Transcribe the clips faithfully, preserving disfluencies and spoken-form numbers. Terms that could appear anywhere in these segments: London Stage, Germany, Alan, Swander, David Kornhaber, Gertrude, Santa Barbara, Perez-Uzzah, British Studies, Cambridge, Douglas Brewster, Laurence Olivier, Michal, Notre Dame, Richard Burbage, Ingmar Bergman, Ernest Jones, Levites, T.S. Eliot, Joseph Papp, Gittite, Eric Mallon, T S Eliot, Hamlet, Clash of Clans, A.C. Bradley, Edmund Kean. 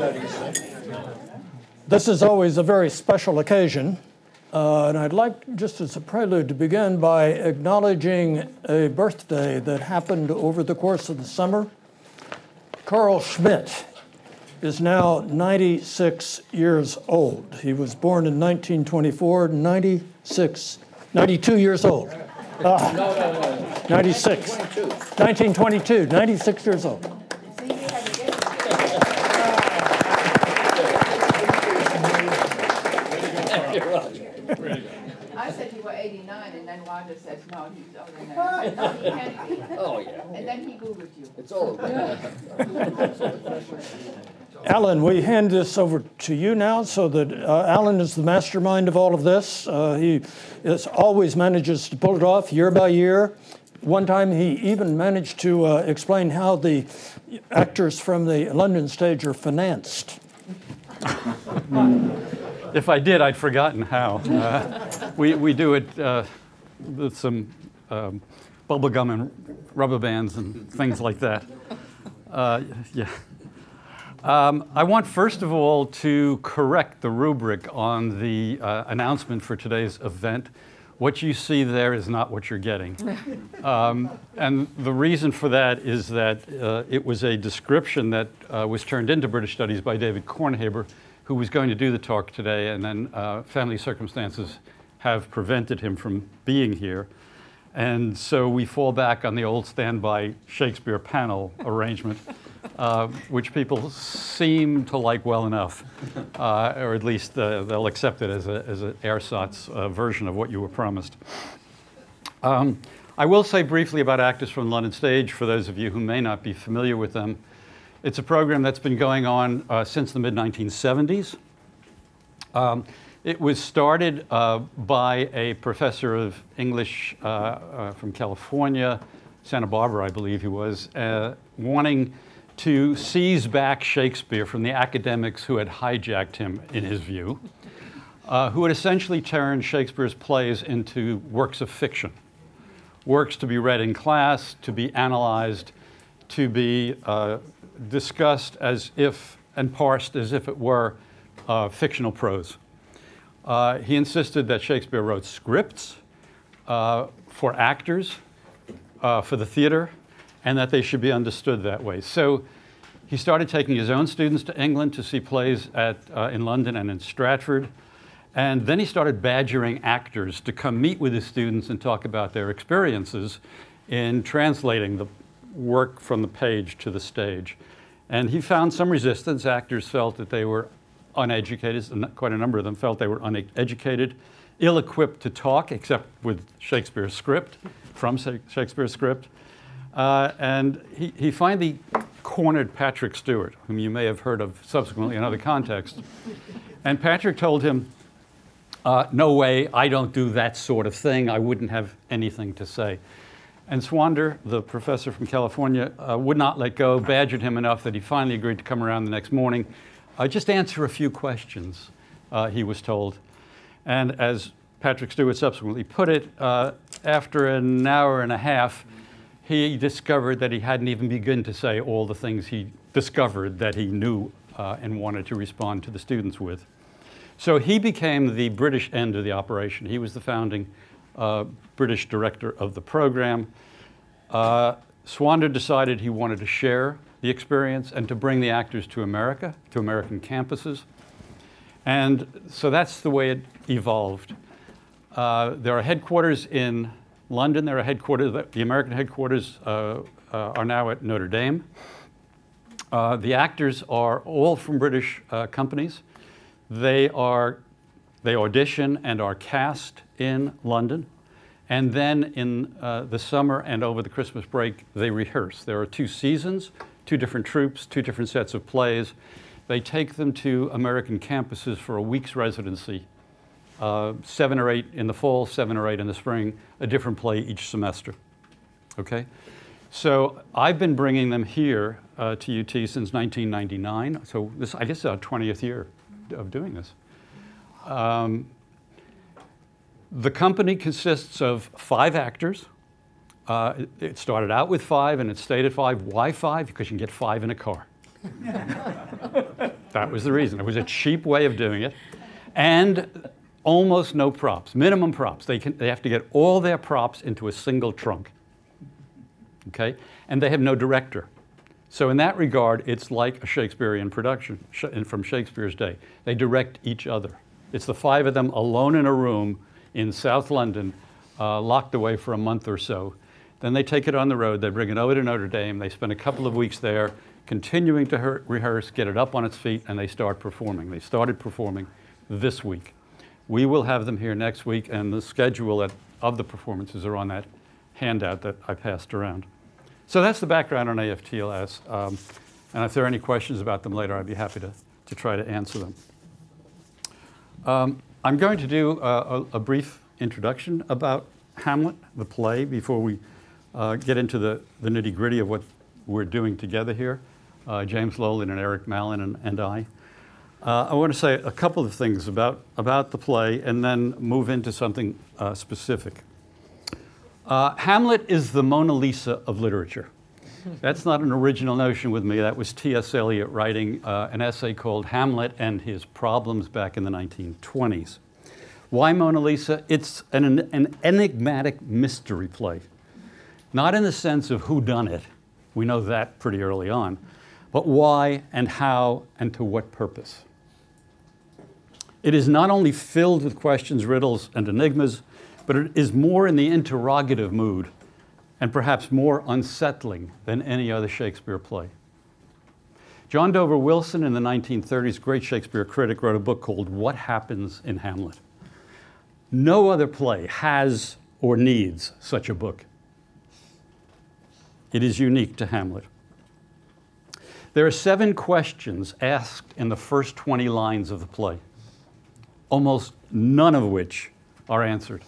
Studies. This is always a very special occasion, uh, and I'd like, just as a prelude, to begin by acknowledging a birthday that happened over the course of the summer. Carl Schmidt is now ninety-six years old. He was born in nineteen twenty-four, ninety-six, ninety-two years old. Ah, no, no, no. ninety-six. nineteen twenty-two, ninety-six years old. I said you were eighty-nine, and then Wanda says, no, he's older than that. No, he can't be. Oh, yeah. And then he Googled you. It's all over. Alan, we hand this over to you now so that uh, Alan is the mastermind of all of this. Uh, he is, always manages to pull it off year by year. One time he even managed to uh, explain how the actors from the London Stage are financed. If I did, I'd forgotten how. Uh, we, we do it uh, with some um, bubble gum and rubber bands and things like that. Uh, yeah. Um, I want, first of all, to correct the rubric on the uh, announcement for today's event. What you see there is not what you're getting. Um, and the reason for that is that uh, it was a description that uh, was turned into British Studies by David Kornhaber, who was going to do the talk today, and then uh, family circumstances have prevented him from being here. And so we fall back on the old standby Shakespeare panel arrangement, uh, which people seem to like well enough, uh, or at least uh, they'll accept it as a as an ersatz uh, version of what you were promised. Um, I will say briefly about Actors from the London Stage, for those of you who may not be familiar with them. It's a program that's been going on uh, since the mid nineteen seventies. Um, It was started uh, by a professor of English uh, uh, from California, Santa Barbara, I believe he was, uh, wanting to seize back Shakespeare from the academics who had hijacked him, in his view, uh, who had essentially turned Shakespeare's plays into works of fiction, works to be read in class, to be analyzed, to be uh, discussed as if, and parsed as if it were uh, fictional prose. Uh, he insisted that Shakespeare wrote scripts uh, for actors, uh, for the theater, and that they should be understood that way. So he started taking his own students to England to see plays at, uh, in London and in Stratford. And then he started badgering actors to come meet with his students and talk about their experiences in translating the work from the page to the stage. And he found some resistance. Actors felt that they were uneducated, quite a number of them felt they were uneducated, ill-equipped to talk, except with Shakespeare's script, from Shakespeare's script. Uh, and he, he finally cornered Patrick Stewart, whom you may have heard of subsequently in other contexts. And Patrick told him, uh, no way, I don't do that sort of thing. I wouldn't have anything to say. And Swander, the professor from California, uh, would not let go, badgered him enough that he finally agreed to come around the next morning. Uh, just answer a few questions, uh, he was told. And as Patrick Stewart subsequently put it, uh, after an hour and a half, he discovered that he hadn't even begun to say all the things he discovered that he knew uh, and wanted to respond to the students with. So he became the British end of the operation. He was the founding uh, British director of the program. Uh, Swander decided he wanted to share the experience and to bring the actors to America, to American campuses. And so that's the way it evolved. Uh, there are headquarters in London. There are headquarters, the American headquarters uh, uh, are now at Notre Dame. Uh, the actors are all from British uh, companies. They are, they audition and are cast in London. And then in uh, the summer and over the Christmas break, they rehearse. There are two seasons. Two different troupes, two different sets of plays. They take them to American campuses for a week's residency, uh, seven or eight in the fall, seven or eight in the spring, a different play each semester. Okay? So I've been bringing them here uh, to U T since nineteen ninety-nine. So this, I guess, is our twentieth year of doing this. Um, the company consists of five actors. Uh, it, it started out with five, and it stayed at five. Why five? Because you can get five in a car. That was the reason. It was a cheap way of doing it. And almost no props, minimum props. They can, they have to get all their props into a single trunk. Okay? And they have no director. So in that regard, it's like a Shakespearean production from Shakespeare's day. They direct each other. It's the five of them alone in a room in South London, uh, locked away for a month or so. Then they take it on the road. They bring it over to Notre Dame. They spend a couple of weeks there, continuing to her- rehearse, get it up on its feet, and they start performing. They started performing this week. We will have them here next week, and the schedule at, of the performances are on that handout that I passed around. So that's the background on A F T L S, um, and if there are any questions about them later, I'd be happy to, to try to answer them. Um, I'm going to do uh, a, a brief introduction about Hamlet, the play, before we uh, get into the, the nitty-gritty of what we're doing together here, uh, James Lowland and Eric Mallon and, and I. Uh, I want to say a couple of things about, about the play and then move into something uh, specific. Uh, Hamlet is the Mona Lisa of literature. That's not an original notion with me. That was T S. Eliot writing uh, an essay called Hamlet and His Problems back in the nineteen twenties. Why Mona Lisa? It's an, an enigmatic mystery play. Not in the sense of who done it. We know that pretty early on. But why and how and to what purpose? It is not only filled with questions, riddles, and enigmas, but it is more in the interrogative mood and perhaps more unsettling than any other Shakespeare play. John Dover Wilson in the nineteen thirties, great Shakespeare critic, wrote a book called What Happens in Hamlet. No other play has or needs such a book. It is unique to Hamlet. There are seven questions asked in the first twenty lines of the play, almost none of which are answered,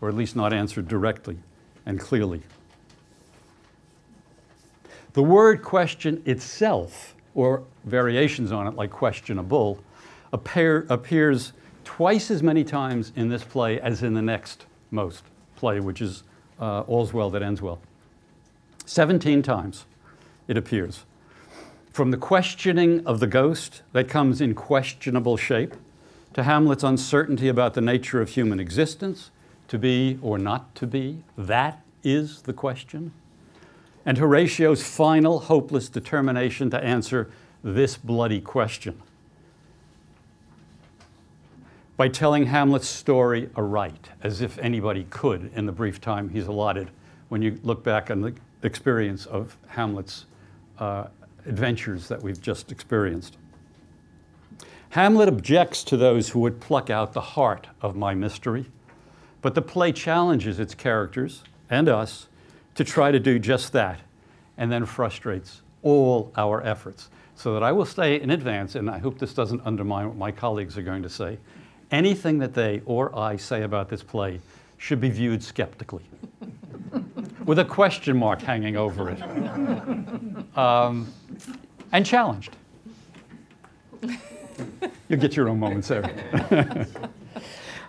or at least not answered directly and clearly. The word question itself, or variations on it like questionable, appear, appears twice as many times in this play as in the next most play, which is uh, All's Well That Ends Well. seventeen times it appears. From the questioning of the ghost that comes in questionable shape, to Hamlet's uncertainty about the nature of human existence, to be or not to be, that is the question. And Horatio's final hopeless determination to answer this bloody question by telling Hamlet's story aright, as if anybody could in the brief time he's allotted when you look back on the experience of Hamlet's uh, adventures that we've just experienced. Hamlet objects to those who would pluck out the heart of my mystery, but the play challenges its characters and us to try to do just that, and then frustrates all our efforts. So that I will say in advance, and I hope this doesn't undermine what my colleagues are going to say, anything that they or I say about this play should be viewed skeptically, with a question mark hanging over it, um, and challenged. You'll get your own moments there.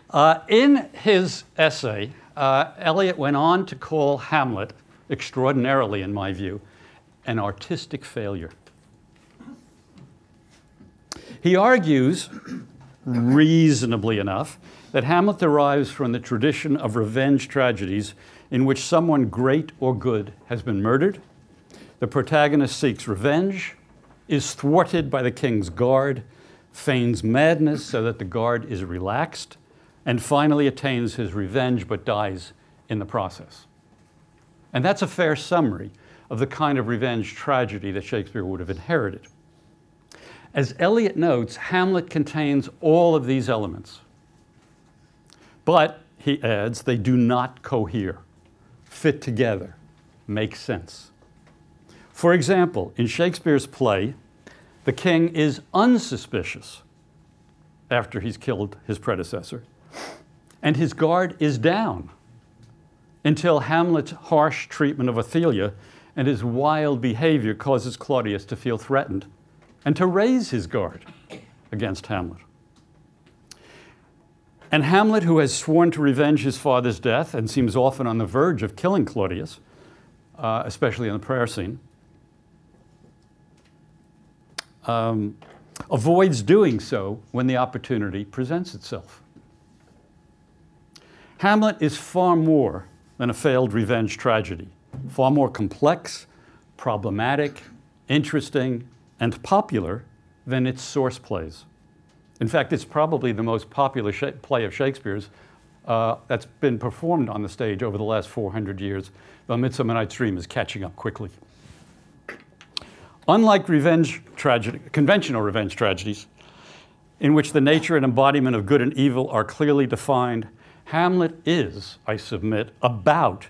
uh, in his essay, uh, Eliot went on to call Hamlet, extraordinarily in my view, an artistic failure. He argues, reasonably enough, that Hamlet derives from the tradition of revenge tragedies in which someone great or good has been murdered, the protagonist seeks revenge, is thwarted by the king's guard, feigns madness so that the guard is relaxed, and finally attains his revenge but dies in the process. And that's a fair summary of the kind of revenge tragedy that Shakespeare would have inherited. As Eliot notes, Hamlet contains all of these elements. But, he adds, they do not cohere, fit together, make sense. For example, in Shakespeare's play, the king is unsuspicious after he's killed his predecessor, and his guard is down until Hamlet's harsh treatment of Ophelia and his wild behavior causes Claudius to feel threatened and to raise his guard against Hamlet. And Hamlet, who has sworn to revenge his father's death and seems often on the verge of killing Claudius, uh, especially in the prayer scene, Um, avoids doing so when the opportunity presents itself. Hamlet is far more than a failed revenge tragedy, far more complex, problematic, interesting, and popular than its source plays. In fact, it's probably the most popular sh- play of Shakespeare's uh, that's been performed on the stage over the last four hundred years, though Midsummer Night's Dream is catching up quickly. Unlike revenge tragedy, conventional revenge tragedies, in which the nature and embodiment of good and evil are clearly defined, Hamlet is, I submit, about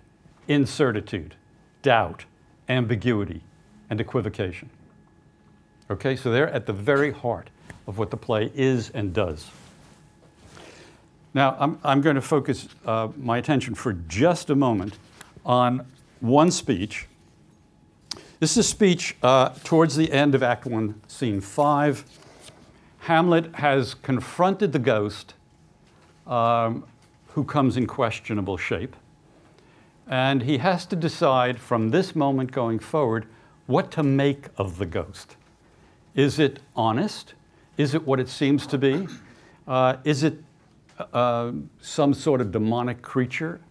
incertitude, doubt, ambiguity, and equivocation. Okay, so they're at the very heart of what the play is and does. Now, I'm, I'm going to focus uh, my attention for just a moment on one speech. This is a speech uh, towards the end of Act One, Scene Five. Hamlet has confronted the ghost um, who comes in questionable shape, and he has to decide from this moment going forward what to make of the ghost. Is it honest? Is it what it seems to be? Uh, is it uh, some sort of demonic creature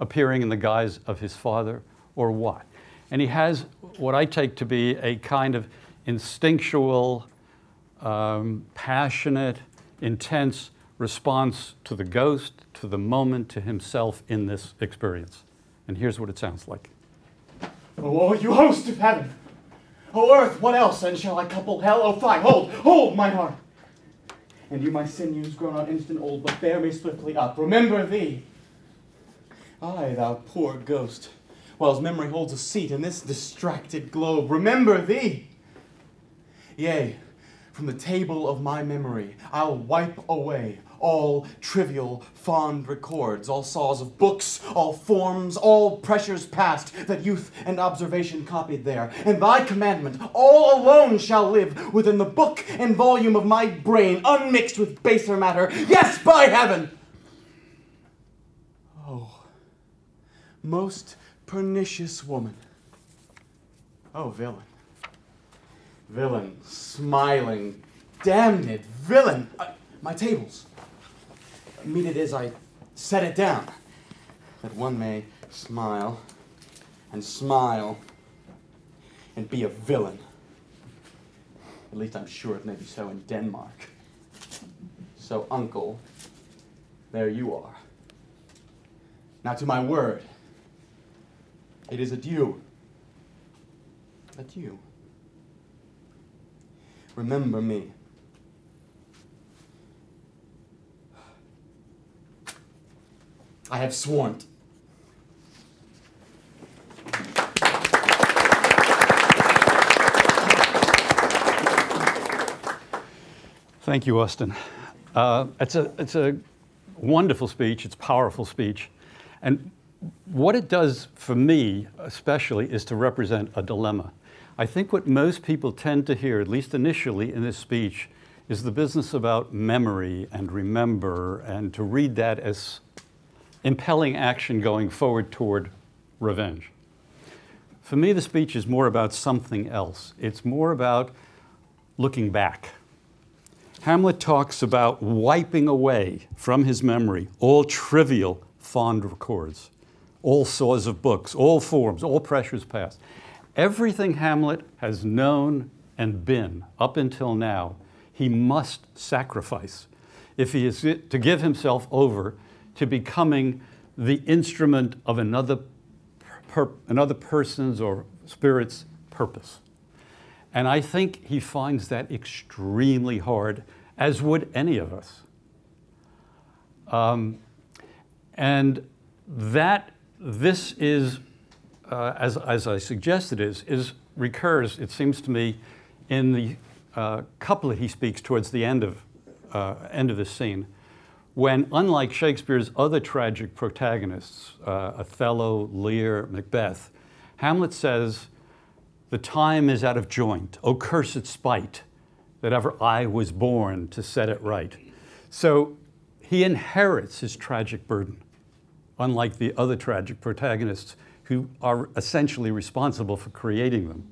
appearing in the guise of his father, or what? And he has what I take to be a kind of instinctual, um, passionate, intense response to the ghost, to the moment, to himself in this experience. And here's what it sounds like. Oh, you host of heaven! O earth, what else, and shall I couple hell? O fie, hold, hold my heart! And you, my sinews, grown on instant old, but bear me swiftly up. Remember thee! Ay, thou poor ghost, whilst memory holds a seat in this distracted globe, remember thee! Yea, from the table of my memory, I'll wipe away all trivial, fond records, all saws of books, all forms, all pressures past, that youth and observation copied there. And thy commandment, all alone shall live within the book and volume of my brain, unmixed with baser matter. Yes, by heaven! Oh, most pernicious woman. Oh, villain. Villain, smiling, damned it, villain. Uh, my tables. Meet it as I set it down, that one may smile and smile and be a villain. At least I'm sure it may be so in Denmark. So, uncle, there you are. Now to my word. It is adieu. Adieu. Remember me. I have sworn. Thank you, Austin. Uh, it's a it's a wonderful speech. It's a powerful speech, and what it does for me, especially, is to represent a dilemma. I think what most people tend to hear, at least initially in this speech, is the business about memory and remember, and to read that as impelling action going forward toward revenge. For me, the speech is more about something else. It's more about looking back. Hamlet talks about wiping away from his memory all trivial, fond records, all saws of books, all forms, all pressures past. Everything Hamlet has known and been up until now, he must sacrifice if he is to give himself over to becoming the instrument of another per- another person's or spirit's purpose. And I think he finds that extremely hard, as would any of us. Um, and that this is, uh, as, as I suggested, is, is recurs, it seems to me, in the uh, couplet he speaks towards the end of uh, end of this scene, when, unlike Shakespeare's other tragic protagonists, uh, Othello, Lear, Macbeth, Hamlet says, the time is out of joint, O cursed spite, that ever I was born to set it right. So he inherits his tragic burden, unlike the other tragic protagonists who are essentially responsible for creating them.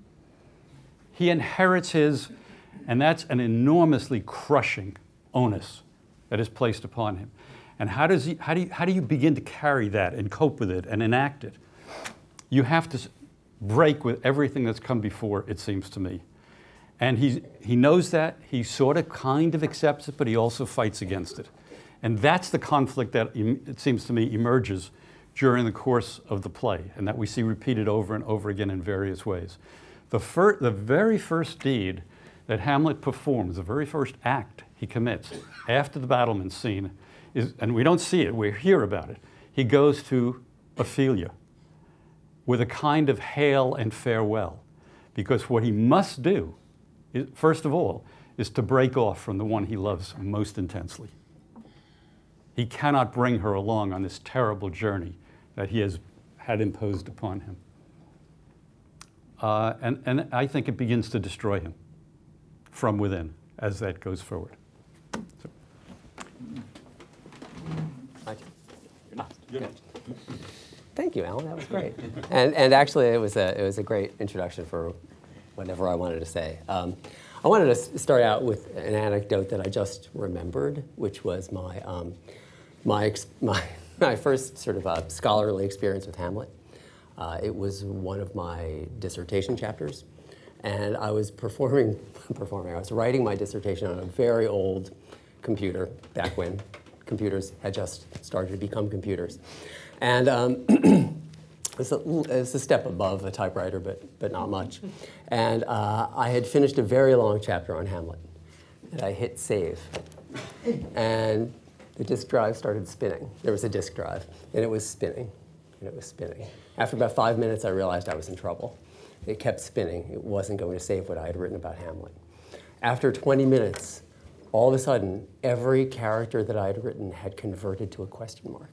He inherits his, And that's an enormously crushing onus that is placed upon him. And how does he, how do you, how do you begin to carry that and cope with it and enact it? You have to break with everything that's come before, it seems to me. And he he knows that, he sort of kind of accepts it, but he also fights against it. And that's the conflict that, it seems to me, emerges during the course of the play, and that we see repeated over and over again in various ways. The fir- the very first deed that Hamlet performs, the very first act he commits after the battlement scene, is, and we don't see it, we hear about it, he goes to Ophelia with a kind of hail and farewell, because what he must do, is, first of all, is to break off from the one he loves most intensely. He cannot bring her along on this terrible journey that he has had imposed upon him. Uh, and, and I think it begins to destroy him from within as that goes forward. So. You're not. You're not. Thank you, Alan. That was great. and and actually, it was a it was a great introduction for whatever I wanted to say. Um, I wanted to start out with an anecdote that I just remembered, which was my um, my, ex- my my first sort of uh, scholarly experience with Hamlet. Uh, it was one of my dissertation chapters, and I was performing performing. I was writing my dissertation on a very old computer back when computers had just started to become computers. And um, it's, a, it's a step above a typewriter, but but not much. And uh, I had finished a very long chapter on Hamlet, and I hit save, and the disk drive started spinning. There was a disk drive, and it was spinning, and it was spinning. After about five minutes, I realized I was in trouble. It kept spinning. It wasn't going to save what I had written about Hamlet. After twenty minutes, all of a sudden, every character that I had written had converted to a question mark.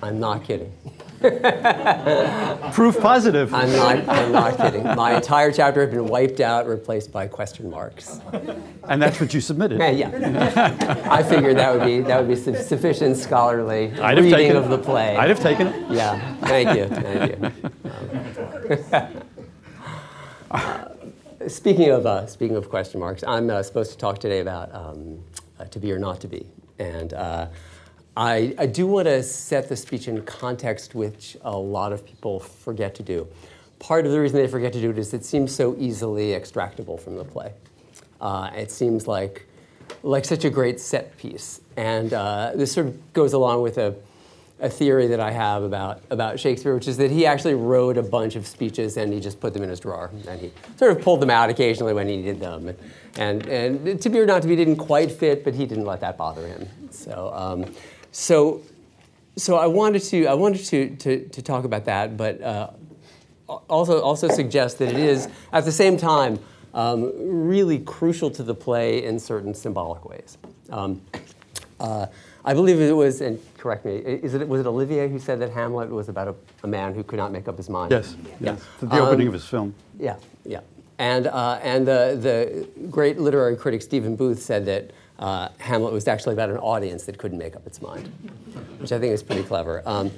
I'm not kidding. Proof positive. I'm not I'm not kidding. My entire chapter had been wiped out, replaced by question marks. And that's what you submitted. Yeah, yeah. I figured that would be that would be sufficient scholarly reading of the play. I'd have taken it. Yeah. Thank you. Thank you. Um, uh, speaking of uh, speaking of question marks, I'm uh, supposed to talk today about um, uh, to be or not to be, and. Uh, I, I do want to set the speech in context, which a lot of people forget to do. Part of the reason they forget to do it is it seems so easily extractable from the play. Uh, it seems like like such a great set piece. And uh, this sort of goes along with a, a theory that I have about, about Shakespeare, which is that he actually wrote a bunch of speeches and he just put them in his drawer. And he sort of pulled them out occasionally when he needed them. And, and, and to be or not to be didn't quite fit, but he didn't let that bother him. So. Um, So, so I wanted to I wanted to to, to talk about that, but uh, also also suggest that it is at the same time um, really crucial to the play in certain symbolic ways. Um, uh, I believe it was, and correct me, is it was it Olivier who said that Hamlet was about a, a man who could not make up his mind? Yes, yes. Yeah. The, the opening um, of his film. Yeah, yeah, and uh, and the the great literary critic Stephen Booth said that. Uh, Hamlet was actually about an audience that couldn't make up its mind, which I think is pretty clever. Um,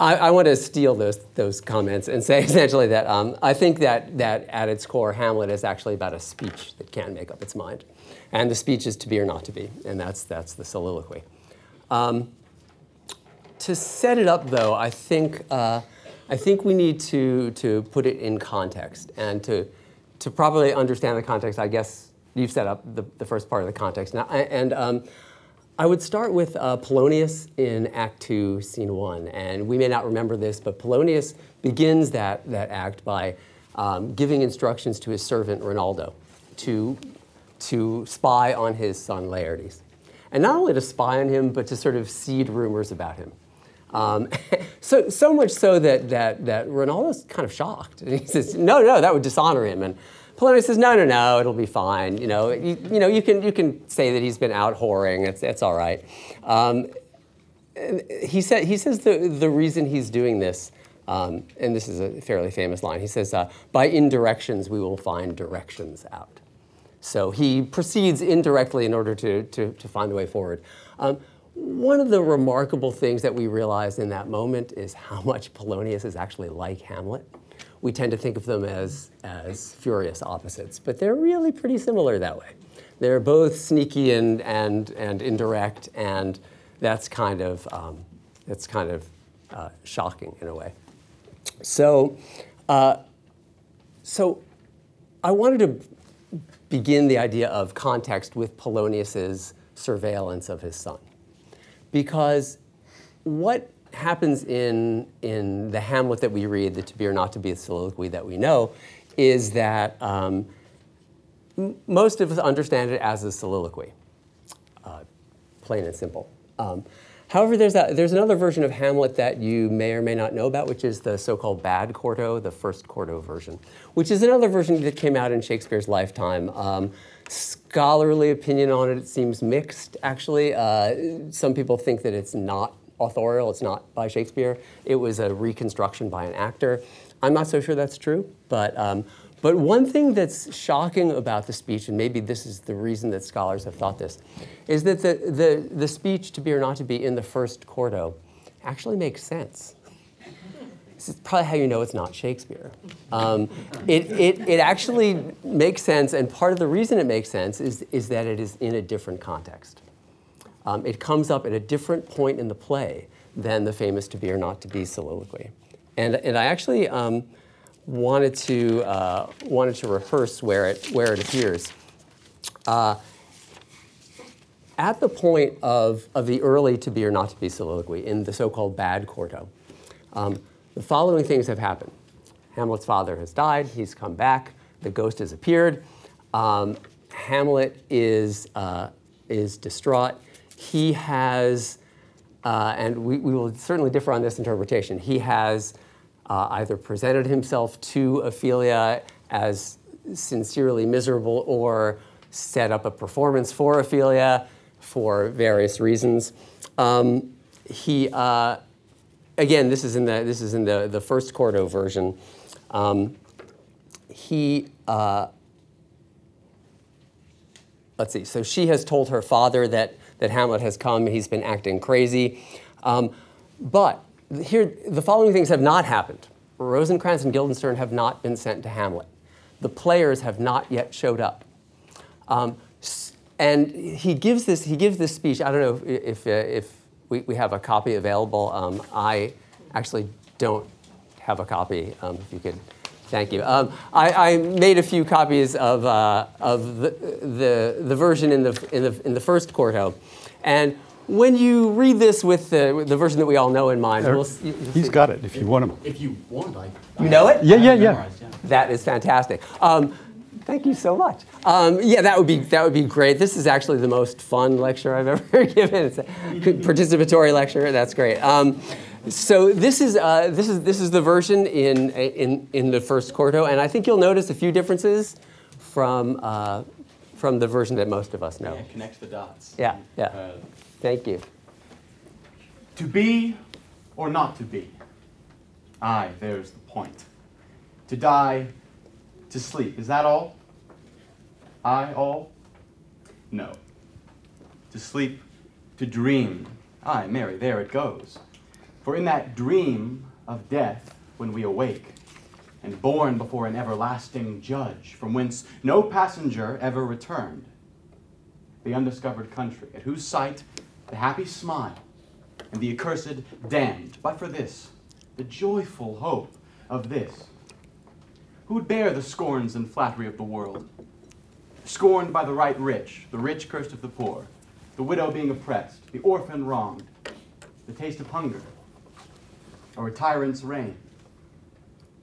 I, I want to steal those those comments and say essentially that um, I think that that at its core, Hamlet is actually about a speech that can make up its mind, and the speech is to be or not to be, and that's that's the soliloquy. Um, to set it up, though, I think uh, I think we need to to put it in context and to to properly understand the context. I guess. You've set up the, the first part of the context. Now, I, and um, I would start with uh, Polonius in Act Two, Scene One. And we may not remember this, but Polonius begins that, that act by um, giving instructions to his servant Rinaldo to, to spy on his son Laertes. And not only to spy on him, but to sort of seed rumors about him. Um, so so much so that, that, that Rinaldo's kind of shocked. And he says, no, no, that would dishonor him. And, Polonius says, no, no, no, it'll be fine. You know, you, you know, you can you can say that he's been out whoring. It's it's all right. Um, he said he says the the reason he's doing this, um, and this is a fairly famous line. He says, uh, by indirections we will find directions out. So he proceeds indirectly in order to to, to find a way forward. Um, one of the remarkable things that we realized in that moment is how much Polonius is actually like Hamlet. we tend to think of them as, as furious opposites, but they're really pretty similar that way. They're both sneaky and and, and indirect, and that's kind of um, that's kind of uh, shocking in a way. So, uh, so I wanted to begin the idea of context with Polonius's surveillance of his son, because what happens in in the Hamlet that we read, the To Be or Not to Be soliloquy that we know, is that um, m- most of us understand it as a soliloquy, uh, plain and simple. Um, however, there's a, there's another version of Hamlet that you may or may not know about, which is the so-called bad quarto, the first quarto version, which is another version that came out in Shakespeare's lifetime. Um, scholarly opinion on it, it seems mixed, actually. Uh, some people think that it's not authorial, it's not by Shakespeare. It was a reconstruction by an actor. I'm not so sure that's true, but um, but one thing that's shocking about the speech, and maybe this is the reason that scholars have thought this, is that the the, the speech To Be or Not to Be in the first quarto actually makes sense. This is probably how you know it's not Shakespeare. Um, it, it it actually makes sense, and part of the reason it makes sense is is that it is in a different context. Um, it comes up at a different point in the play than the famous To Be or Not to Be soliloquy, and and I actually um, wanted to uh, wanted to rehearse where it where it appears. Uh, at the point of of the early To Be or Not to Be soliloquy in the so-called bad quarto, um, the following things have happened: Hamlet's father has died; he's come back; the ghost has appeared; um, Hamlet is uh, is distraught. He has, uh, and we, we will certainly differ on this interpretation, he has uh, either presented himself to Ophelia as sincerely miserable or set up a performance for Ophelia for various reasons. Um, he, uh, again, this is in the this is in the, the first quarto version. Um, he, uh, let's see, so she has told her father that that Hamlet has come, he's been acting crazy. Um, but here, the following things have not happened. Rosencrantz and Guildenstern have not been sent to Hamlet. The players have not yet showed up. Um, and he gives this he gives this speech, I don't know if if, if we, we have a copy available. Um, I actually don't have a copy, um, if you could. Thank you. Um, I, I made a few copies of uh, of the, the the version in the in the in the first quarto, and when you read this with the with the version that we all know in mind, we'll, you, you'll he's see. got it. If you want him, if you want, I, I you know it. Yeah, yeah, yeah. yeah. That is fantastic. Um, thank you so much. Um, yeah, that would be that would be great. This is actually the most fun lecture I've ever given. It's a participatory lecture. That's great. Um, So this is uh, this is this is the version in in in the first quarto, and I think you'll notice a few differences from uh, from the version that most of us know. Yeah, connects the dots. Yeah, yeah. Uh, Thank you. To be or not to be. Aye, there's the point. To die, to sleep. Is that all? Aye, all? No. To sleep, to dream. Aye, Mary, there it goes. For in that dream of death, when we awake, and born before an everlasting judge, from whence no passenger ever returned, the undiscovered country, at whose sight the happy smile and the accursed damned, but for this, the joyful hope of this, who would bear the scorns and flattery of the world, scorned by the right rich, the rich cursed of the poor, the widow being oppressed, the orphan wronged, the taste of hunger, or a tyrant's reign,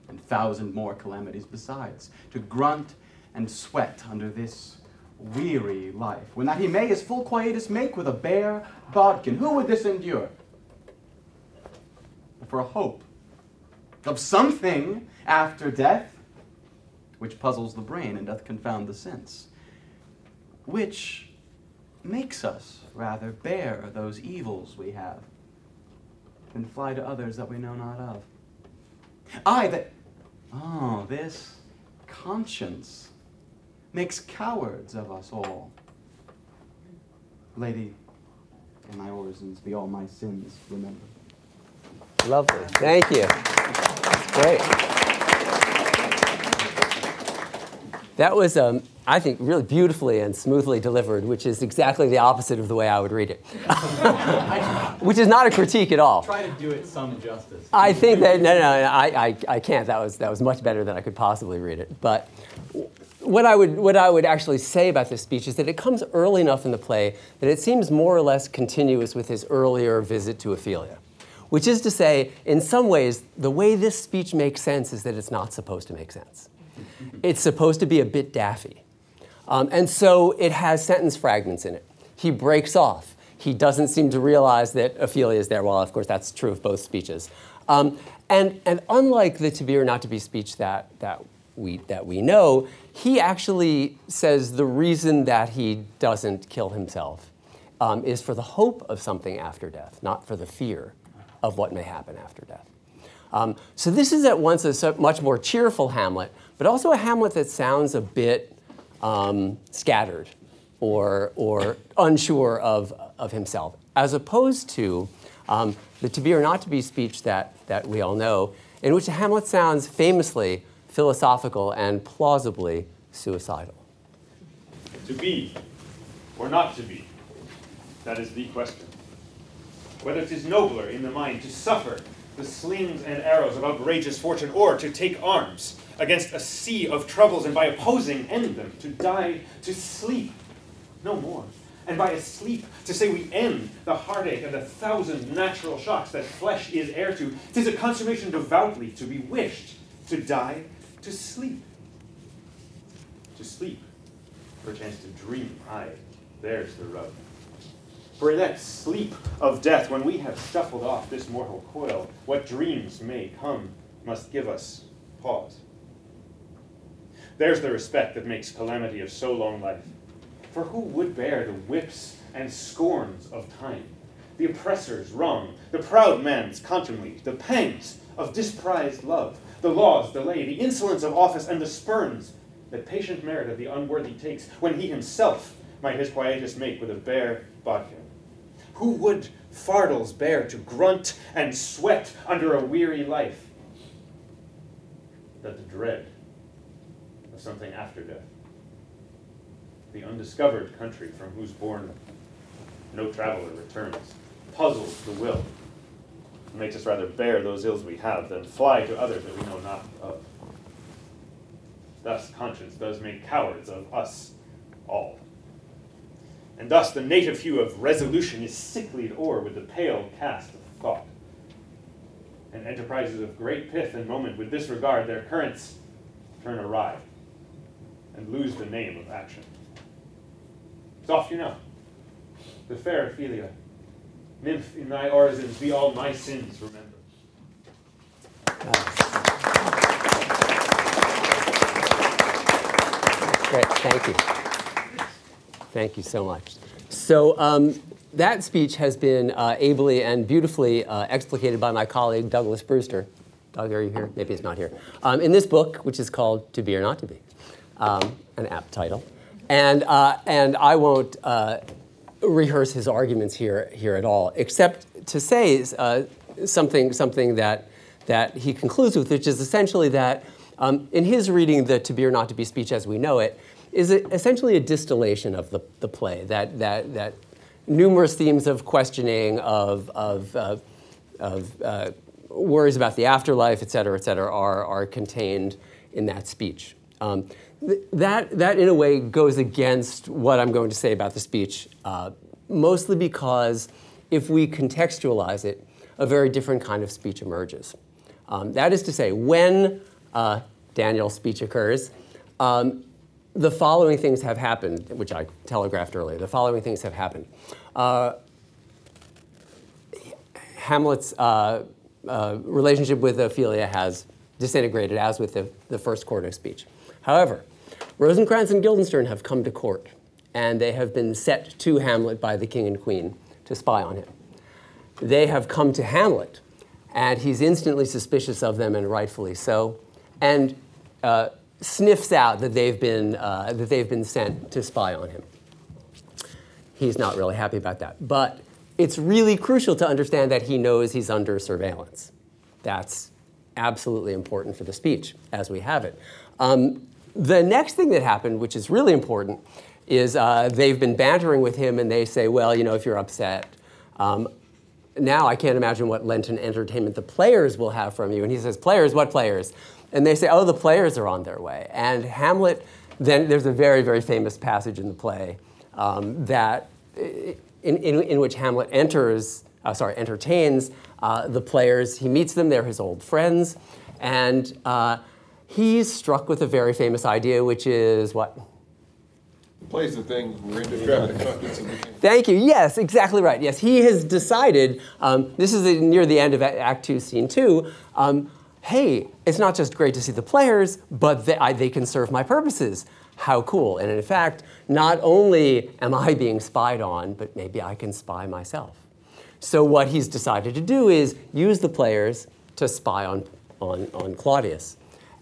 and thousand more calamities besides, to grunt and sweat under this weary life, when that he may his full quietus make with a bare bodkin. Who would this endure? But for a hope of something after death, which puzzles the brain and doth confound the sense, which makes us rather bear those evils we have, and fly to others that we know not of. Aye, that, oh, this conscience makes cowards of us all. Lady, in my orisons be all my sins remembered. Lovely, thank you. That's great. That was, um, I think, really beautifully and smoothly delivered, which is exactly the opposite of the way I would read it, which is not a critique at all. Try to do it some justice. I think that no, no, no I, I, I can't. That was that was much better than I could possibly read it. But what I would what I would actually say about this speech is that it comes early enough in the play that it seems more or less continuous with his earlier visit to Ophelia, which is to say, in some ways, the way this speech makes sense is that it's not supposed to make sense. It's supposed to be a bit daffy. Um, and so it has sentence fragments in it. He breaks off. He doesn't seem to realize that Ophelia is there. Well, of course, that's true of both speeches. Um, and, and unlike the to be or not to be speech that, that, we, that we know, he actually says the reason that he doesn't kill himself um, is for the hope of something after death, not for the fear of what may happen after death. Um, so this is at once a much more cheerful Hamlet, but also a Hamlet that sounds a bit Um, scattered or or unsure of of himself, as opposed to um, the to be or not to be speech that that we all know, in which Hamlet sounds famously philosophical and plausibly suicidal. To be or not to be, that is the question. Whether it is nobler in the mind to suffer the slings and arrows of outrageous fortune, or to take arms against a sea of troubles, and by opposing end them, to die, to sleep, no more. And by a sleep, to say we end the heartache and the thousand natural shocks that flesh is heir to. 'Tis a consummation devoutly to be wished, to die, to sleep. To sleep, perchance to dream, aye, there's the rub. For in that sleep of death, when we have shuffled off this mortal coil, what dreams may come must give us pause. There's the respect that makes calamity of so long life. For who would bear the whips and scorns of time, the oppressor's wrong, the proud man's contumely, the pangs of disprized love, the law's delay, the insolence of office, and the spurns that patient merit of the unworthy takes, when he himself might his quietus make with a bare bodkin? Who would fardels bear to grunt and sweat under a weary life? That the dread of something after death, the undiscovered country from whose bourne no traveler returns, puzzles the will, and makes us rather bear those ills we have than fly to others that we know not of. Thus conscience does make cowards of us all. And thus the native hue of resolution is sicklied o'er with the pale cast of thought. And enterprises of great pith and moment, with this regard, their currents turn awry and lose the name of action. Soft you know, the fair Ophelia, nymph in thy orisons, be all my sins remembered. Nice. Great, thank you. Thank you so much. So um, that speech has been uh, ably and beautifully uh, explicated by my colleague, Douglas Brewster. Doug, are you here? Maybe he's not here. Um, in this book, which is called To Be or Not to Be, um, an apt title. And uh, and I won't uh, rehearse his arguments here here at all, except to say uh, something something that that he concludes with, which is essentially that um, in his reading, the To Be or Not to Be speech as we know it is a, essentially a distillation of the, the play, that that that numerous themes of questioning, of of uh, of uh, worries about the afterlife, et cetera, et cetera, are, are contained in that speech. Um, th- that, that, in a way, goes against what I'm going to say about the speech, uh, mostly because if we contextualize it, a very different kind of speech emerges. Um, that is to say, when uh, Daniel's speech occurs, um, the following things have happened, which I telegraphed earlier. The following things have happened. Uh, Hamlet's uh, Uh, relationship with Ophelia has disintegrated, as with the, the first quarto speech. However, Rosencrantz and Guildenstern have come to court, and they have been set to Hamlet by the king and queen to spy on him. They have come to Hamlet, and he's instantly suspicious of them, and rightfully so, and uh, sniffs out that they've been uh, that they've been sent to spy on him. He's not really happy about that, but it's really crucial to understand that he knows he's under surveillance. That's absolutely important for the speech as we have it. Um, The next thing that happened, which is really important, is uh, they've been bantering with him, and they say, well, you know, if you're upset, um, now I can't imagine what Lenten entertainment the players will have from you. And he says, players, what players? And they say, oh, the players are on their way. And Hamlet, then there's a very, very famous passage in the play um, that in, in, in which Hamlet enters, uh, sorry, entertains uh, the players. He meets them, they're his old friends. And uh, he's struck with a very famous idea, which is what? Plays the thing. We're in the Thank you. Yes, exactly right. Yes, he has decided, um, this is near the end of Act Two, Scene Two, um, hey, it's not just great to see the players, but they, I, they can serve my purposes. How cool. And in fact, not only am I being spied on, but maybe I can spy myself. So what he's decided to do is use the players to spy on, on, on Claudius.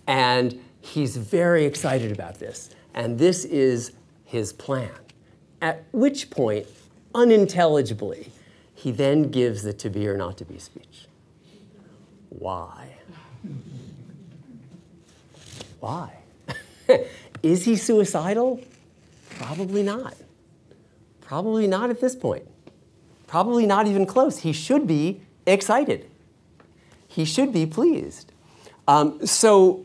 And he's very excited about this. And this is his plan, at which point, unintelligibly, he then gives the to be or not to be speech. Why? Why? Is he suicidal? Probably not. Probably not at this point. Probably not even close. He should be excited. He should be pleased. Um, so.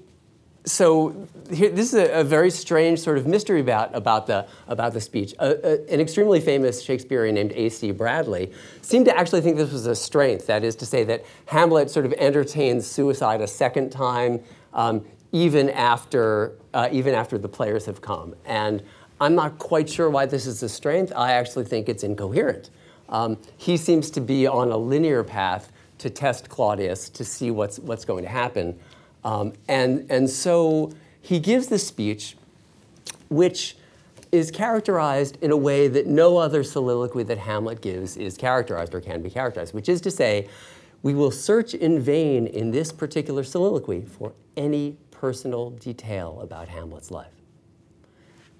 So here, this is a, a very strange sort of mystery about, about, the, about the speech. Uh, uh, an extremely famous Shakespearean named A C Bradley seemed to actually think this was a strength. That is to say that Hamlet sort of entertains suicide a second time, um, even after uh, even after the players have come. And I'm not quite sure why this is a strength. I actually think it's incoherent. Um, he seems to be on a linear path to test Claudius to see what's what's going to happen. Um, and, and so he gives this speech, which is characterized in a way that no other soliloquy that Hamlet gives is characterized or can be characterized, which is to say, we will search in vain in this particular soliloquy for any personal detail about Hamlet's life.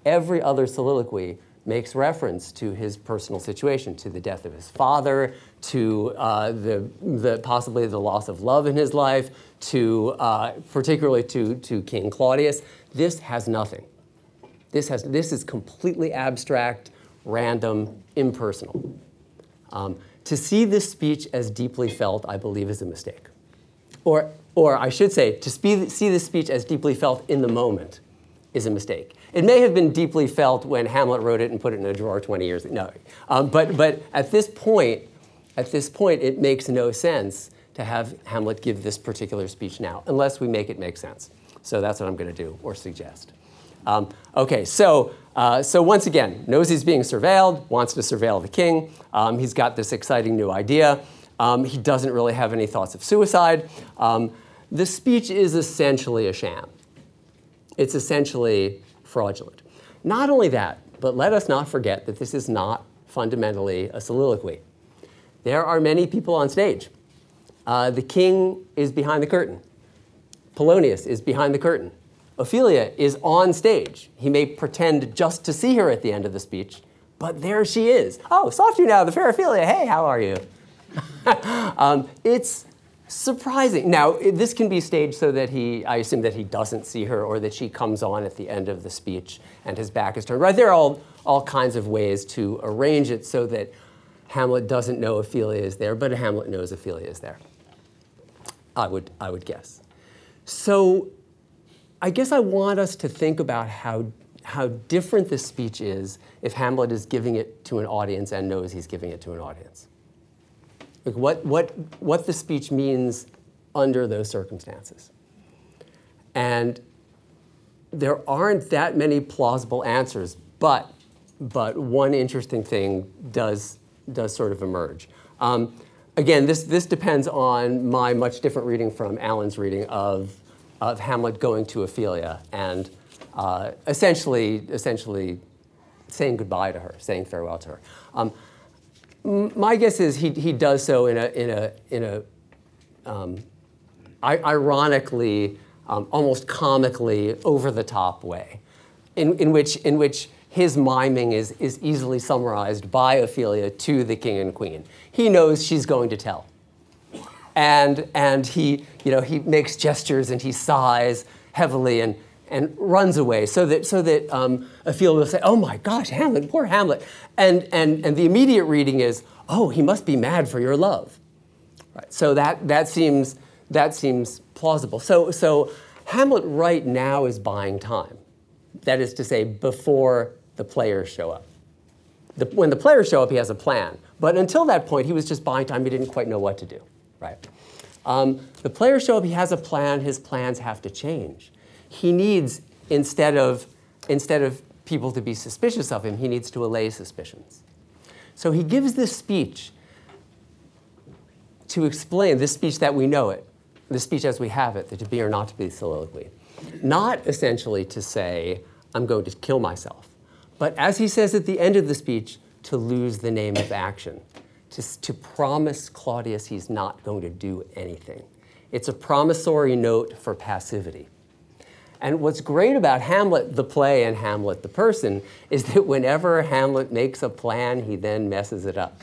Every other soliloquy makes reference to his personal situation, to the death of his father, to uh, the, the possibly the loss of love in his life, to uh, particularly to, to King Claudius. This has nothing. This has this is completely abstract, random, impersonal. Um, to see this speech as deeply felt, I believe, is a mistake. Or, or I should say, to spe- see this speech as deeply felt in the moment is a mistake. It may have been deeply felt when Hamlet wrote it and put it in a drawer twenty years ago. No, um, but but at this point, at this point, it makes no sense to have Hamlet give this particular speech now, unless we make it make sense. So that's what I'm going to do or suggest. Um, okay, so uh, so once again, knows he's being surveilled, wants to surveil the king. Um, he's got this exciting new idea. Um, he doesn't really have any thoughts of suicide. Um, the speech is essentially a sham. It's essentially fraudulent. Not only that, but let us not forget that this is not fundamentally a soliloquy. There are many people on stage. Uh, the king is behind the curtain. Polonius is behind the curtain. Ophelia is on stage. He may pretend just to see her at the end of the speech, but there she is. Oh, soft you now, the fair Ophelia. Hey, how are you? um, it's surprising. Now, this can be staged so that he, I assume that he doesn't see her or that she comes on at the end of the speech and his back is turned. Right, there are all, all kinds of ways to arrange it so that Hamlet doesn't know Ophelia is there, but Hamlet knows Ophelia is there, I would, I would guess. So I guess I want us to think about how, how different this speech is if Hamlet is giving it to an audience and knows he's giving it to an audience. Like what, what, what the speech means under those circumstances. And there aren't that many plausible answers, but, but one interesting thing does, does sort of emerge. Um, again, this, this depends on my much different reading from Alan's reading of, of Hamlet going to Ophelia and uh, essentially, essentially saying goodbye to her, saying farewell to her. Um, My guess is he he does so in a in a in a um, I- ironically, um, almost comically over the top way, in in which in which his miming is is easily summarized by Ophelia to the king and queen. He knows she's going to tell, and and he you know he makes gestures and he sighs heavily and and runs away, so that so that um, Ophelia will say, "Oh my gosh, Hamlet, poor Hamlet," and and and the immediate reading is, "Oh, he must be mad for your love." Right. So that that seems that seems plausible. So so Hamlet right now is buying time. That is to say, before the players show up. The, when the players show up, he has a plan. But until that point, he was just buying time. He didn't quite know what to do, right? Um, the players show up, he has a plan. His plans have to change. He needs, instead of, instead of people to be suspicious of him, he needs to allay suspicions. So he gives this speech to explain, this speech that we know it, the speech as we have it, the to be or not to be soliloquy. Not essentially to say, I'm going to kill myself, but as he says at the end of the speech, to lose the name of action, to, to promise Claudius he's not going to do anything. It's a promissory note for passivity. And what's great about Hamlet the play and Hamlet the person is that whenever Hamlet makes a plan, he then messes it up.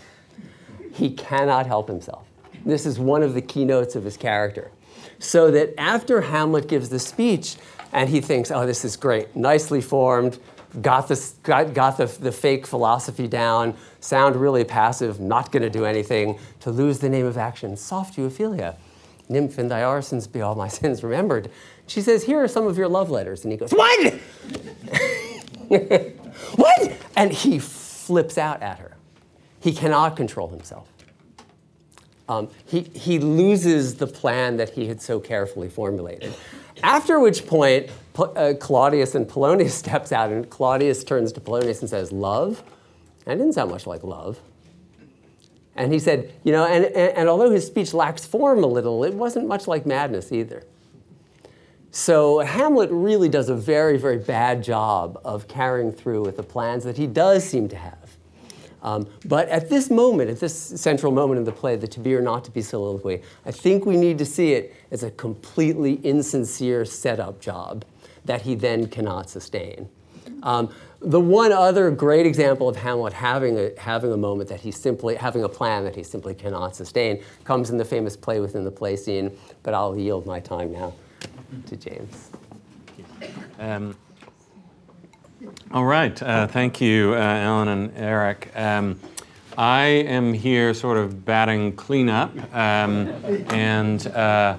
He cannot help himself. This is one of the keynotes of his character. So that after Hamlet gives the speech, and he thinks, oh, this is great, nicely formed, got, this, got, got the, the fake philosophy down, sound really passive, not going to do anything, to lose the name of action, soft you, Ophelia, nymph in thy orisons be all my sins remembered. She says, here are some of your love letters. And he goes, what? What? And he flips out at her. He cannot control himself. Um, he, he loses the plan that he had so carefully formulated. After which point, uh, Claudius and Polonius steps out, and Claudius turns to Polonius and says, love? That didn't sound much like love. And he said, you know, and, and, and although his speech lacks form a little, it wasn't much like madness either. So Hamlet really does a very, very bad job of carrying through with the plans that he does seem to have. Um, but at this moment, at this central moment in the play, the to be or not to be soliloquy, I think we need to see it as a completely insincere setup job that he then cannot sustain. Um, the one other great example of Hamlet having a, having a moment that he simply, having a plan that he simply cannot sustain comes in the famous play within the play scene, but I'll yield my time now to James. Um. All right. Uh, thank you, uh, Alan and Eric. Um, I am here sort of batting cleanup, um, and uh,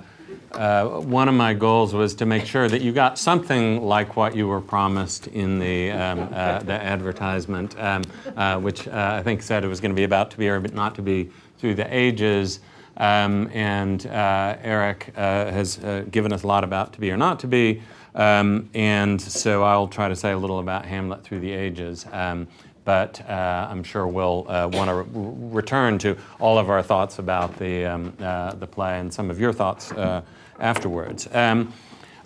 uh, one of my goals was to make sure that you got something like what you were promised in the um, uh, the advertisement, um, uh, which uh, I think said it was going to be about to be or not to be through the ages. Um, and uh, Eric uh, has uh, given us a lot about to be or not to be. Um, and so I'll try to say a little about Hamlet through the ages, um, but uh, I'm sure we'll uh, want to re- return to all of our thoughts about the um, uh, the play and some of your thoughts uh, afterwards. Um,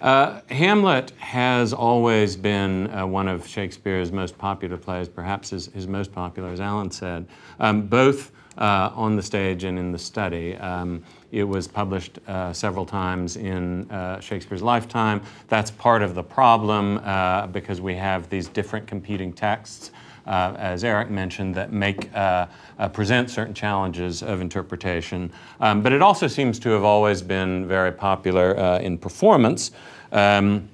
uh, Hamlet has always been uh, one of Shakespeare's most popular plays, perhaps his, his most popular, as Alan said, um, both uh, on the stage and in the study. Um, It was published uh, several times in uh, Shakespeare's lifetime. That's part of the problem uh, because we have these different competing texts, uh, as Eric mentioned, that make uh, uh, present certain challenges of interpretation. Um, but it also seems to have always been very popular uh, in performance. Um,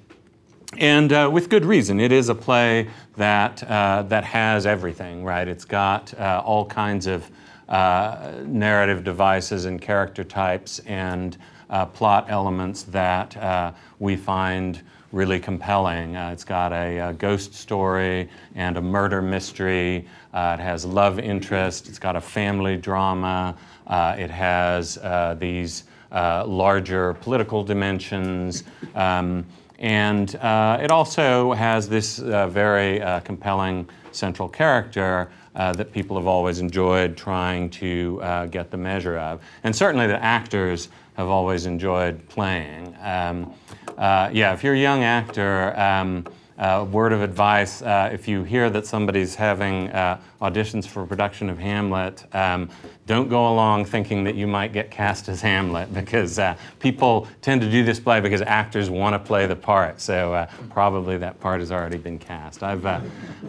And uh, with good reason. It is a play that uh, that has everything, right? It's got uh, all kinds of uh, narrative devices and character types and uh, plot elements that uh, we find really compelling. Uh, it's got a, a ghost story and a murder mystery. Uh, it has love interest. It's got a family drama. Uh, it has uh, these uh, larger political dimensions. Um, And uh, it also has this uh, very uh, compelling central character uh, that people have always enjoyed trying to uh, get the measure of. And certainly the actors have always enjoyed playing. Um, uh, yeah, if you're a young actor, um, uh, word of advice, uh, if you hear that somebody's having uh, auditions for a production of Hamlet, um, don't go along thinking that you might get cast as Hamlet, because uh, people tend to do this play because actors want to play the part. So uh, probably that part has already been cast. I've uh,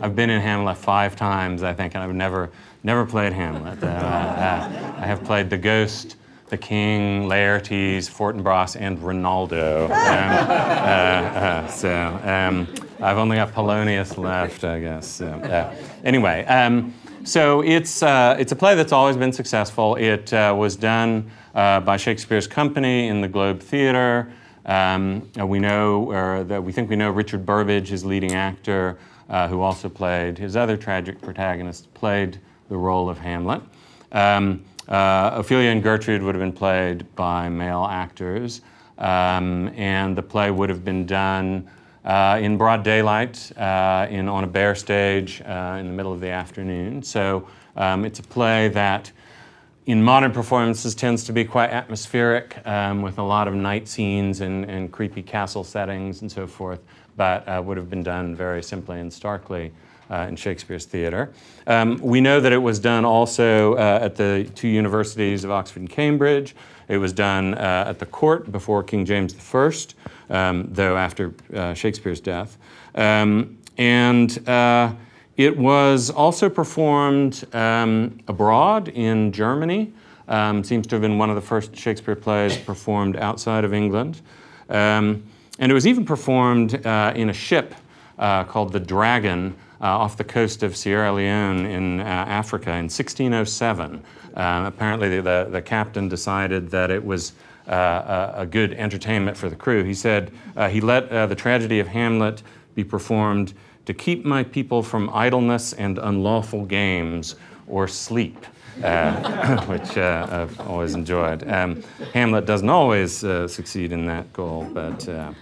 I've been in Hamlet five times, I think, and I've never never played Hamlet. Uh, uh, I have played the ghost, the king, Laertes, Fortinbras, and Rinaldo. Um, uh, uh, so um, I've only got Polonius left, I guess. So, uh, anyway, um, so it's uh, it's a play that's always been successful. It uh, was done uh, by Shakespeare's company in the Globe Theater. Um, we know, or the, we think we know, Richard Burbage, his leading actor, uh, who also played his other tragic protagonist, played the role of Hamlet. Um, Uh, Ophelia and Gertrude would have been played by male actors, um, and the play would have been done uh, in broad daylight, uh, in on a bare stage uh, in the middle of the afternoon. So um, it's a play that, in modern performances, tends to be quite atmospheric, um, with a lot of night scenes and, and creepy castle settings and so forth, but uh, would have been done very simply and starkly Uh, in Shakespeare's theater. Um, we know that it was done also uh, at the two universities of Oxford and Cambridge. It was done uh, at the court before King James the First, um, though after uh, Shakespeare's death. Um, and uh, it was also performed um, abroad in Germany. Um, seems to have been one of the first Shakespeare plays performed outside of England. Um, and it was even performed uh, in a ship uh, called the Dragon, Uh, off the coast of Sierra Leone in uh, Africa in sixteen oh seven. Um, apparently the, the captain decided that it was uh, a, a good entertainment for the crew. He said, uh, he let uh, the tragedy of Hamlet be performed to keep my people from idleness and unlawful games or sleep, uh, which uh, I've always enjoyed. Um, Hamlet doesn't always uh, succeed in that goal, but... Uh,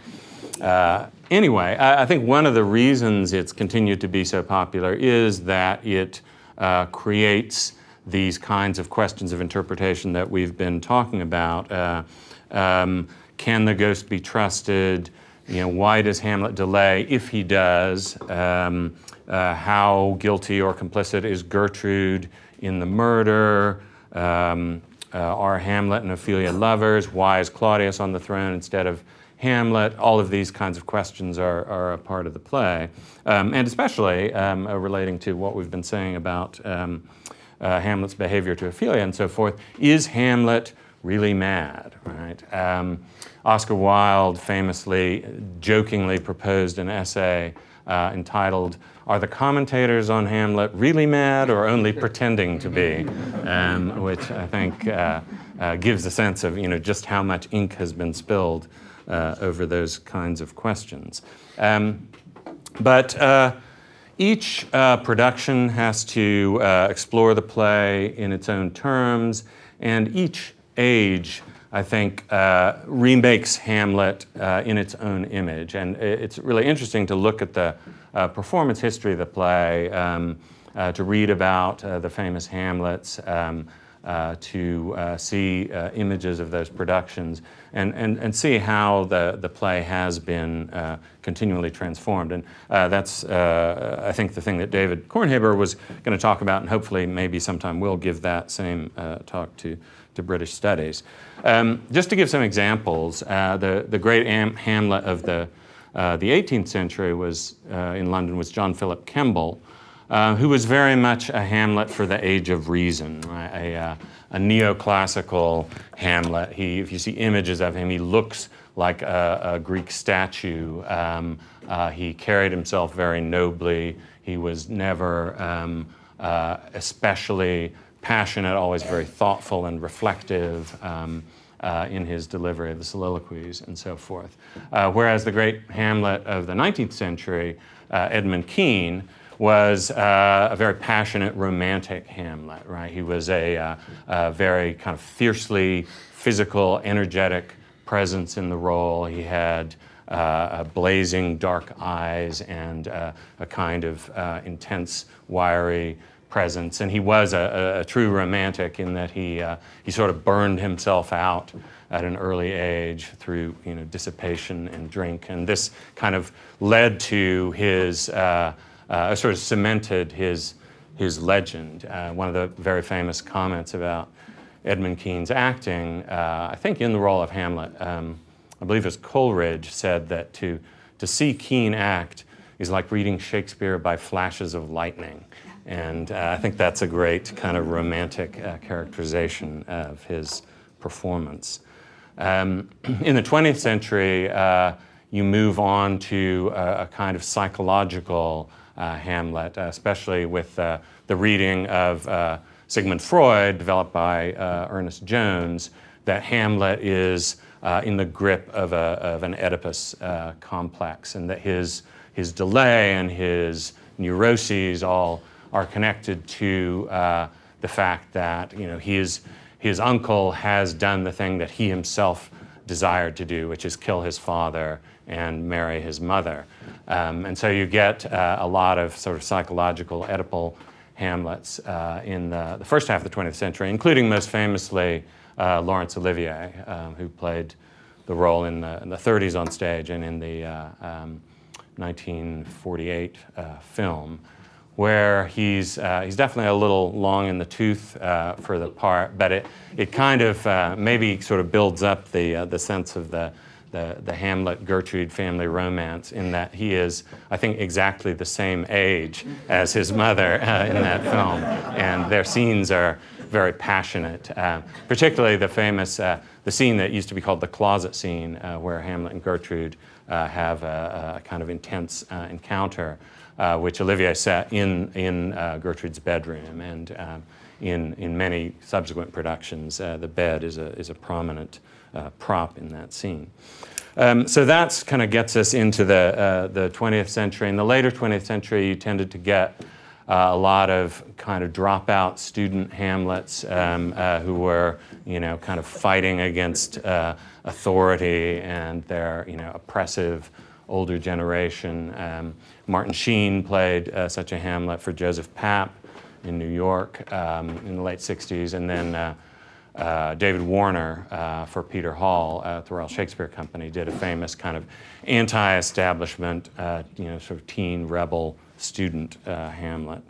Uh, anyway, I, I think one of the reasons it's continued to be so popular is that it uh, creates these kinds of questions of interpretation that we've been talking about. Uh, um, can the ghost be trusted? You know, why does Hamlet delay if he does? Um, uh, how guilty or complicit is Gertrude in the murder? Um, uh, are Hamlet and Ophelia lovers? Why is Claudius on the throne instead of Hamlet? All of these kinds of questions are, are a part of the play, um, and especially um, uh, relating to what we've been saying about um, uh, Hamlet's behavior to Ophelia and so forth. Is Hamlet really mad? Right? Um, Oscar Wilde famously, jokingly proposed an essay uh, entitled "Are the commentators on Hamlet really mad or only pretending to be?" Um, which I think uh, uh, gives a sense of, you know, just how much ink has been spilled Uh, over those kinds of questions. Um, but uh, each uh, production has to uh, explore the play in its own terms, and each age, I think, uh, remakes Hamlet uh, in its own image. And it's really interesting to look at the uh, performance history of the play, um, uh, to read about uh, the famous Hamlets, um, Uh, to uh, see uh, images of those productions and, and, and see how the, the play has been uh, continually transformed. And uh, that's, uh, I think, the thing that David Kornhaber was going to talk about, and hopefully maybe sometime we'll give that same uh, talk to, to British Studies. Um, just to give some examples, uh, the, the great Am- Hamlet of the, uh, the eighteenth century was uh, in London was John Philip Kemble, Uh, who was very much a Hamlet for the age of reason, right? a, uh, a neoclassical Hamlet. He, if you see images of him, he looks like a, a Greek statue. Um, uh, he carried himself very nobly. He was never um, uh, especially passionate, always very thoughtful and reflective um, uh, in his delivery of the soliloquies and so forth. Uh, whereas the great Hamlet of the nineteenth century, uh, Edmund Kean, was uh, a very passionate, romantic Hamlet, right? He was a, uh, a very kind of fiercely physical, energetic presence in the role. He had uh, blazing dark eyes and uh, a kind of uh, intense, wiry presence. And he was a, a true romantic in that he uh, he sort of burned himself out at an early age through, you know, dissipation and drink. And this kind of led to his... Uh, Uh, sort of cemented his his legend. Uh, one of the very famous comments about Edmund Kean's acting, uh, I think in the role of Hamlet, um, I believe it was Coleridge said that to to see Kean act is like reading Shakespeare by flashes of lightning. And uh, I think that's a great kind of romantic uh, characterization of his performance. Um, in the twentieth century, uh, you move on to a, a kind of psychological uh, Hamlet, uh, especially with uh, the reading of uh, Sigmund Freud, developed by uh, Ernest Jones, that Hamlet is uh, in the grip of, a, of an Oedipus uh, complex, and that his his delay and his neuroses all are connected to uh, the fact that you know his his uncle has done the thing that he himself desired to do, which is kill his father and marry his mother. Um, and so you get uh, a lot of sort of psychological Oedipal Hamlets uh, in the, the first half of the twentieth century, including most famously uh, Laurence Olivier, um, who played the role in the, in the thirties on stage and in the uh, um, nineteen forty-eight uh, film, where he's uh, he's definitely a little long in the tooth uh, for the part, but it it kind of uh, maybe sort of builds up the uh, the sense of the the, the Hamlet-Gertrude family romance, in that he is, I think, exactly the same age as his mother uh, in that film, and their scenes are very passionate. Uh, particularly the famous uh, the scene that used to be called the closet scene, uh, where Hamlet and Gertrude uh, have a, a kind of intense uh, encounter. Uh, which Olivier set in in uh, Gertrude's bedroom, and um, in in many subsequent productions, uh, the bed is a is a prominent uh, prop in that scene. Um, so that's kind of gets us into the uh, the twentieth century. In the later twentieth century, you tended to get uh, a lot of kind of dropout student Hamlets um, uh, who were you know kind of fighting against uh, authority and their you know oppressive older generation. Um, Martin Sheen played uh, such a Hamlet for Joseph Papp in New York um, in the late sixties, and then uh, uh, David Warner uh, for Peter Hall uh, at the Royal Shakespeare Company did a famous kind of anti-establishment, uh, you know, sort of teen rebel student uh, Hamlet.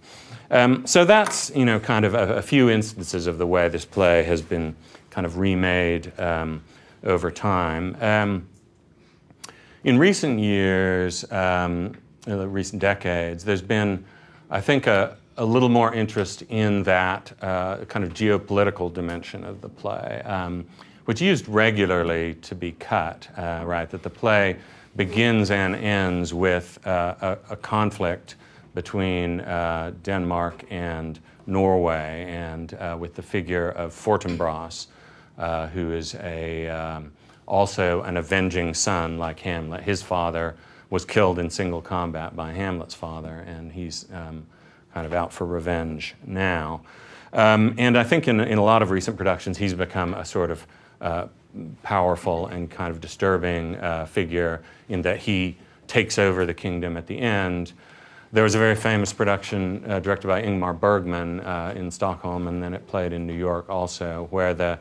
Um, so that's, you know, kind of a, a few instances of the way this play has been kind of remade um, over time. Um, In recent years, um, in the recent decades, there's been, I think, a, a little more interest in that uh, kind of geopolitical dimension of the play, um, which used regularly to be cut, uh, right? That the play begins and ends with uh, a, a conflict between uh, Denmark and Norway, and uh, with the figure of Fortinbras, uh, who is a... Um, also an avenging son like Hamlet. His father was killed in single combat by Hamlet's father, and he's um, kind of out for revenge now. Um, and I think in, in a lot of recent productions, he's become a sort of uh, powerful and kind of disturbing uh, figure, in that he takes over the kingdom at the end. There was a very famous production uh, directed by Ingmar Bergman uh, in Stockholm, and then it played in New York also, where the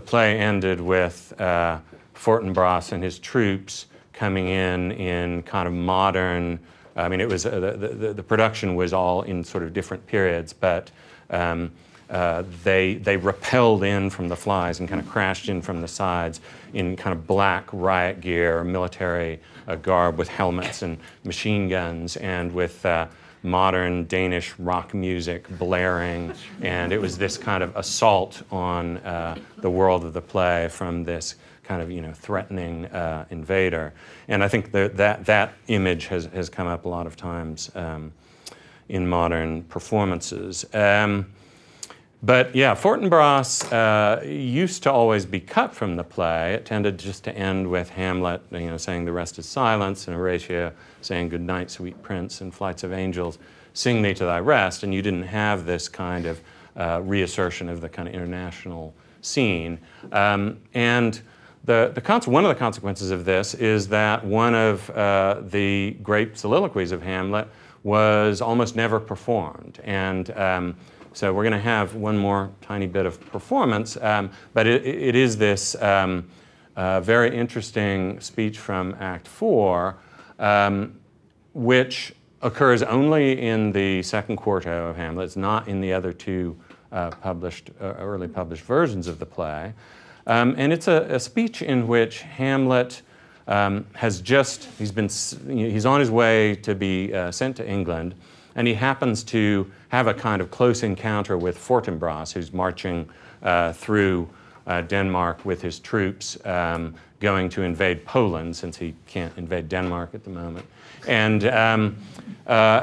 The play ended with uh, Fortinbras and his troops coming in in kind of modern. I mean, it was uh, the, the the production was all in sort of different periods, but um, uh, they they rappelled in from the flies and kind of crashed in from the sides in kind of black riot gear, military uh, garb, with helmets and machine guns, and with uh, modern Danish rock music blaring, and it was this kind of assault on uh, the world of the play from this kind of you know threatening uh, invader. And I think the, that that image has, has come up a lot of times um, in modern performances. Um, but yeah, Fortinbras uh, used to always be cut from the play. It tended just to end with Hamlet you know saying "the rest is silence," and Horatio saying "Good night, sweet prince," and "Flights of angels sing thee to thy rest," and you didn't have this kind of uh, reassertion of the kind of international scene. Um, and the the cons- one of the consequences of this is that one of uh, the great soliloquies of Hamlet was almost never performed. And um, so we're going to have one more tiny bit of performance, um, but it, it is this um, uh, very interesting speech from Act Four, Um, which occurs only in the second quarto of Hamlet. It's not in the other two uh, published, uh, early published versions of the play. Um, and it's a, a speech in which Hamlet um, has just, he's been, he's on his way to be uh, sent to England, and he happens to have a kind of close encounter with Fortinbras, who's marching uh, through uh, Denmark with his troops um, going to invade Poland, since he can't invade Denmark at the moment. And um, uh,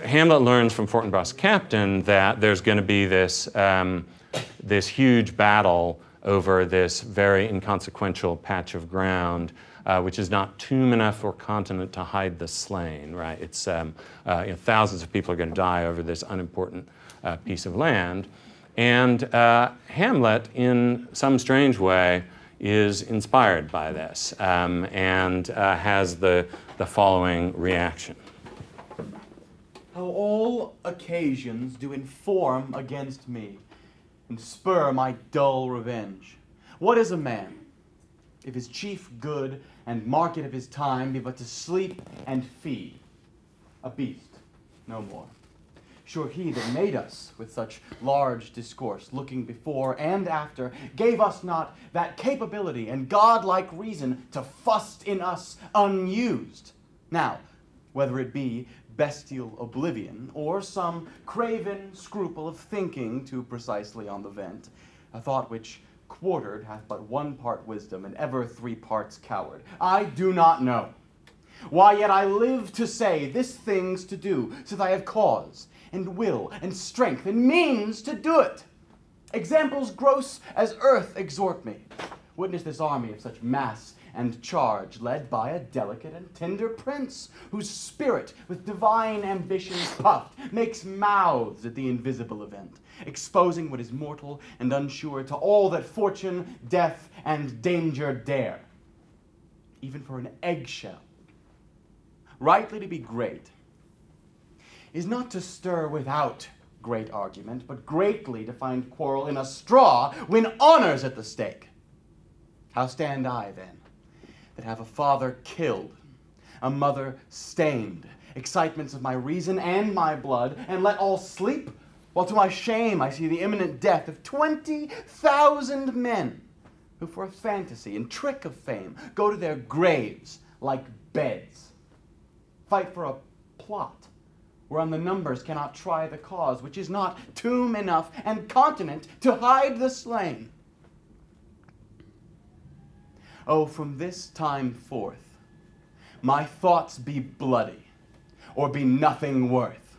Hamlet learns from Fortinbras' captain that there's going to be this, um, this huge battle over this very inconsequential patch of ground, uh, which is not tomb enough or continent to hide the slain, right? It's um, uh, you know, thousands of people are going to die over this unimportant uh, piece of land. And uh, Hamlet, in some strange way, is inspired by this um, and uh, has the, the following reaction. How all occasions do inform against me and spur my dull revenge. What is a man, if his chief good and market of his time be but to sleep and feed? A beast, no more. Sure he that made us with such large discourse, looking before and after, gave us not that capability and godlike reason to fuss in us unused. Now, whether it be bestial oblivion or some craven scruple of thinking too precisely on the vent, a thought which quartered hath but one part wisdom and ever three parts coward, I do not know. Why yet I live to say this thing's to do, since I have cause and will and strength and means to do it. Examples gross as earth exhort me. Witness this army of such mass and charge, led by a delicate and tender prince, whose spirit with divine ambition puffed makes mouths at the invisible event, exposing what is mortal and unsure to all that fortune, death, and danger dare. Even for an eggshell, rightly to be great, is not to stir without great argument, but greatly to find quarrel in a straw when honor's at the stake. How stand I, then, that have a father killed, a mother stained, excitements of my reason and my blood, and let all sleep, while to my shame I see the imminent death of twenty thousand men, who for a fantasy and trick of fame go to their graves like beds, fight for a plot, whereon the numbers cannot try the cause, which is not tomb enough and continent to hide the slain. Oh, from this time forth, my thoughts be bloody, or be nothing worth.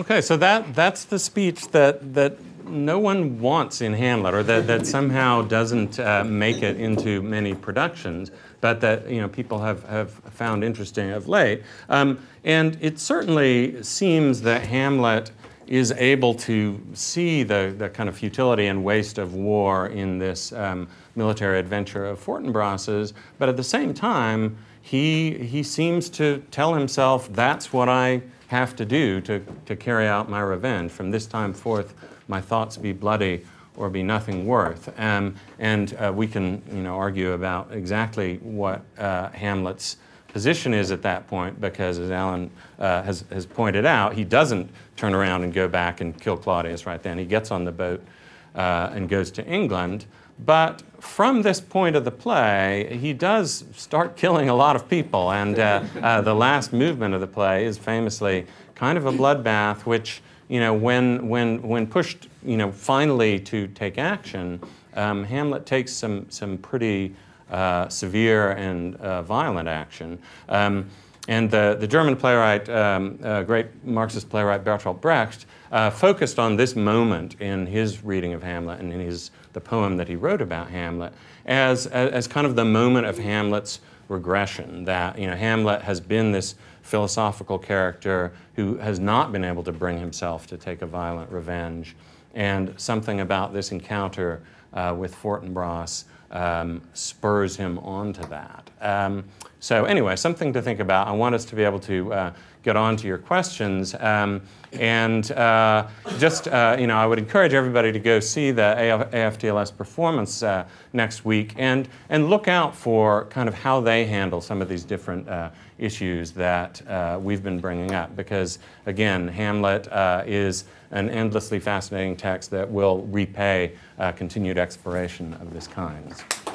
Okay, so that, that's the speech that, that no one wants in Hamlet, or that, that somehow doesn't uh, make it into many productions, but that, you know, people have, have found interesting of late. Um, and it certainly seems that Hamlet is able to see the, the kind of futility and waste of war in this um, military adventure of Fortinbras's, but at the same time, he he seems to tell himself, that's what I have to do to, to carry out my revenge. From this time forth, my thoughts be bloody or be nothing worth. Um, and uh, we can, you know, argue about exactly what uh, Hamlet's position is at that point, because as Alan uh, has, has pointed out, he doesn't turn around and go back and kill Claudius right then. He gets on the boat uh, and goes to England. But from this point of the play, he does start killing a lot of people. And uh, uh, the last movement of the play is famously kind of a bloodbath, which, you know, when when when pushed, you know, finally to take action, um, Hamlet takes some some pretty Uh, severe and uh, violent action. Um, and the, the German playwright, um, uh, great Marxist playwright Bertolt Brecht, uh, focused on this moment in his reading of Hamlet and in his the poem that he wrote about Hamlet as, as, as kind of the moment of Hamlet's regression, that, you know, Hamlet has been this philosophical character who has not been able to bring himself to take a violent revenge. And something about this encounter uh, with Fortinbras Um, spurs him on to that. Um, so anyway, something to think about. I want us to be able to uh, get on to your questions. Um, and uh, just, uh, you know, I would encourage everybody to go see the A F T L S performance uh, next week and, and look out for kind of how they handle some of these different uh, issues that uh, we've been bringing up. Because, again, Hamlet uh, is an endlessly fascinating text that will repay uh, continued exploration of this kind.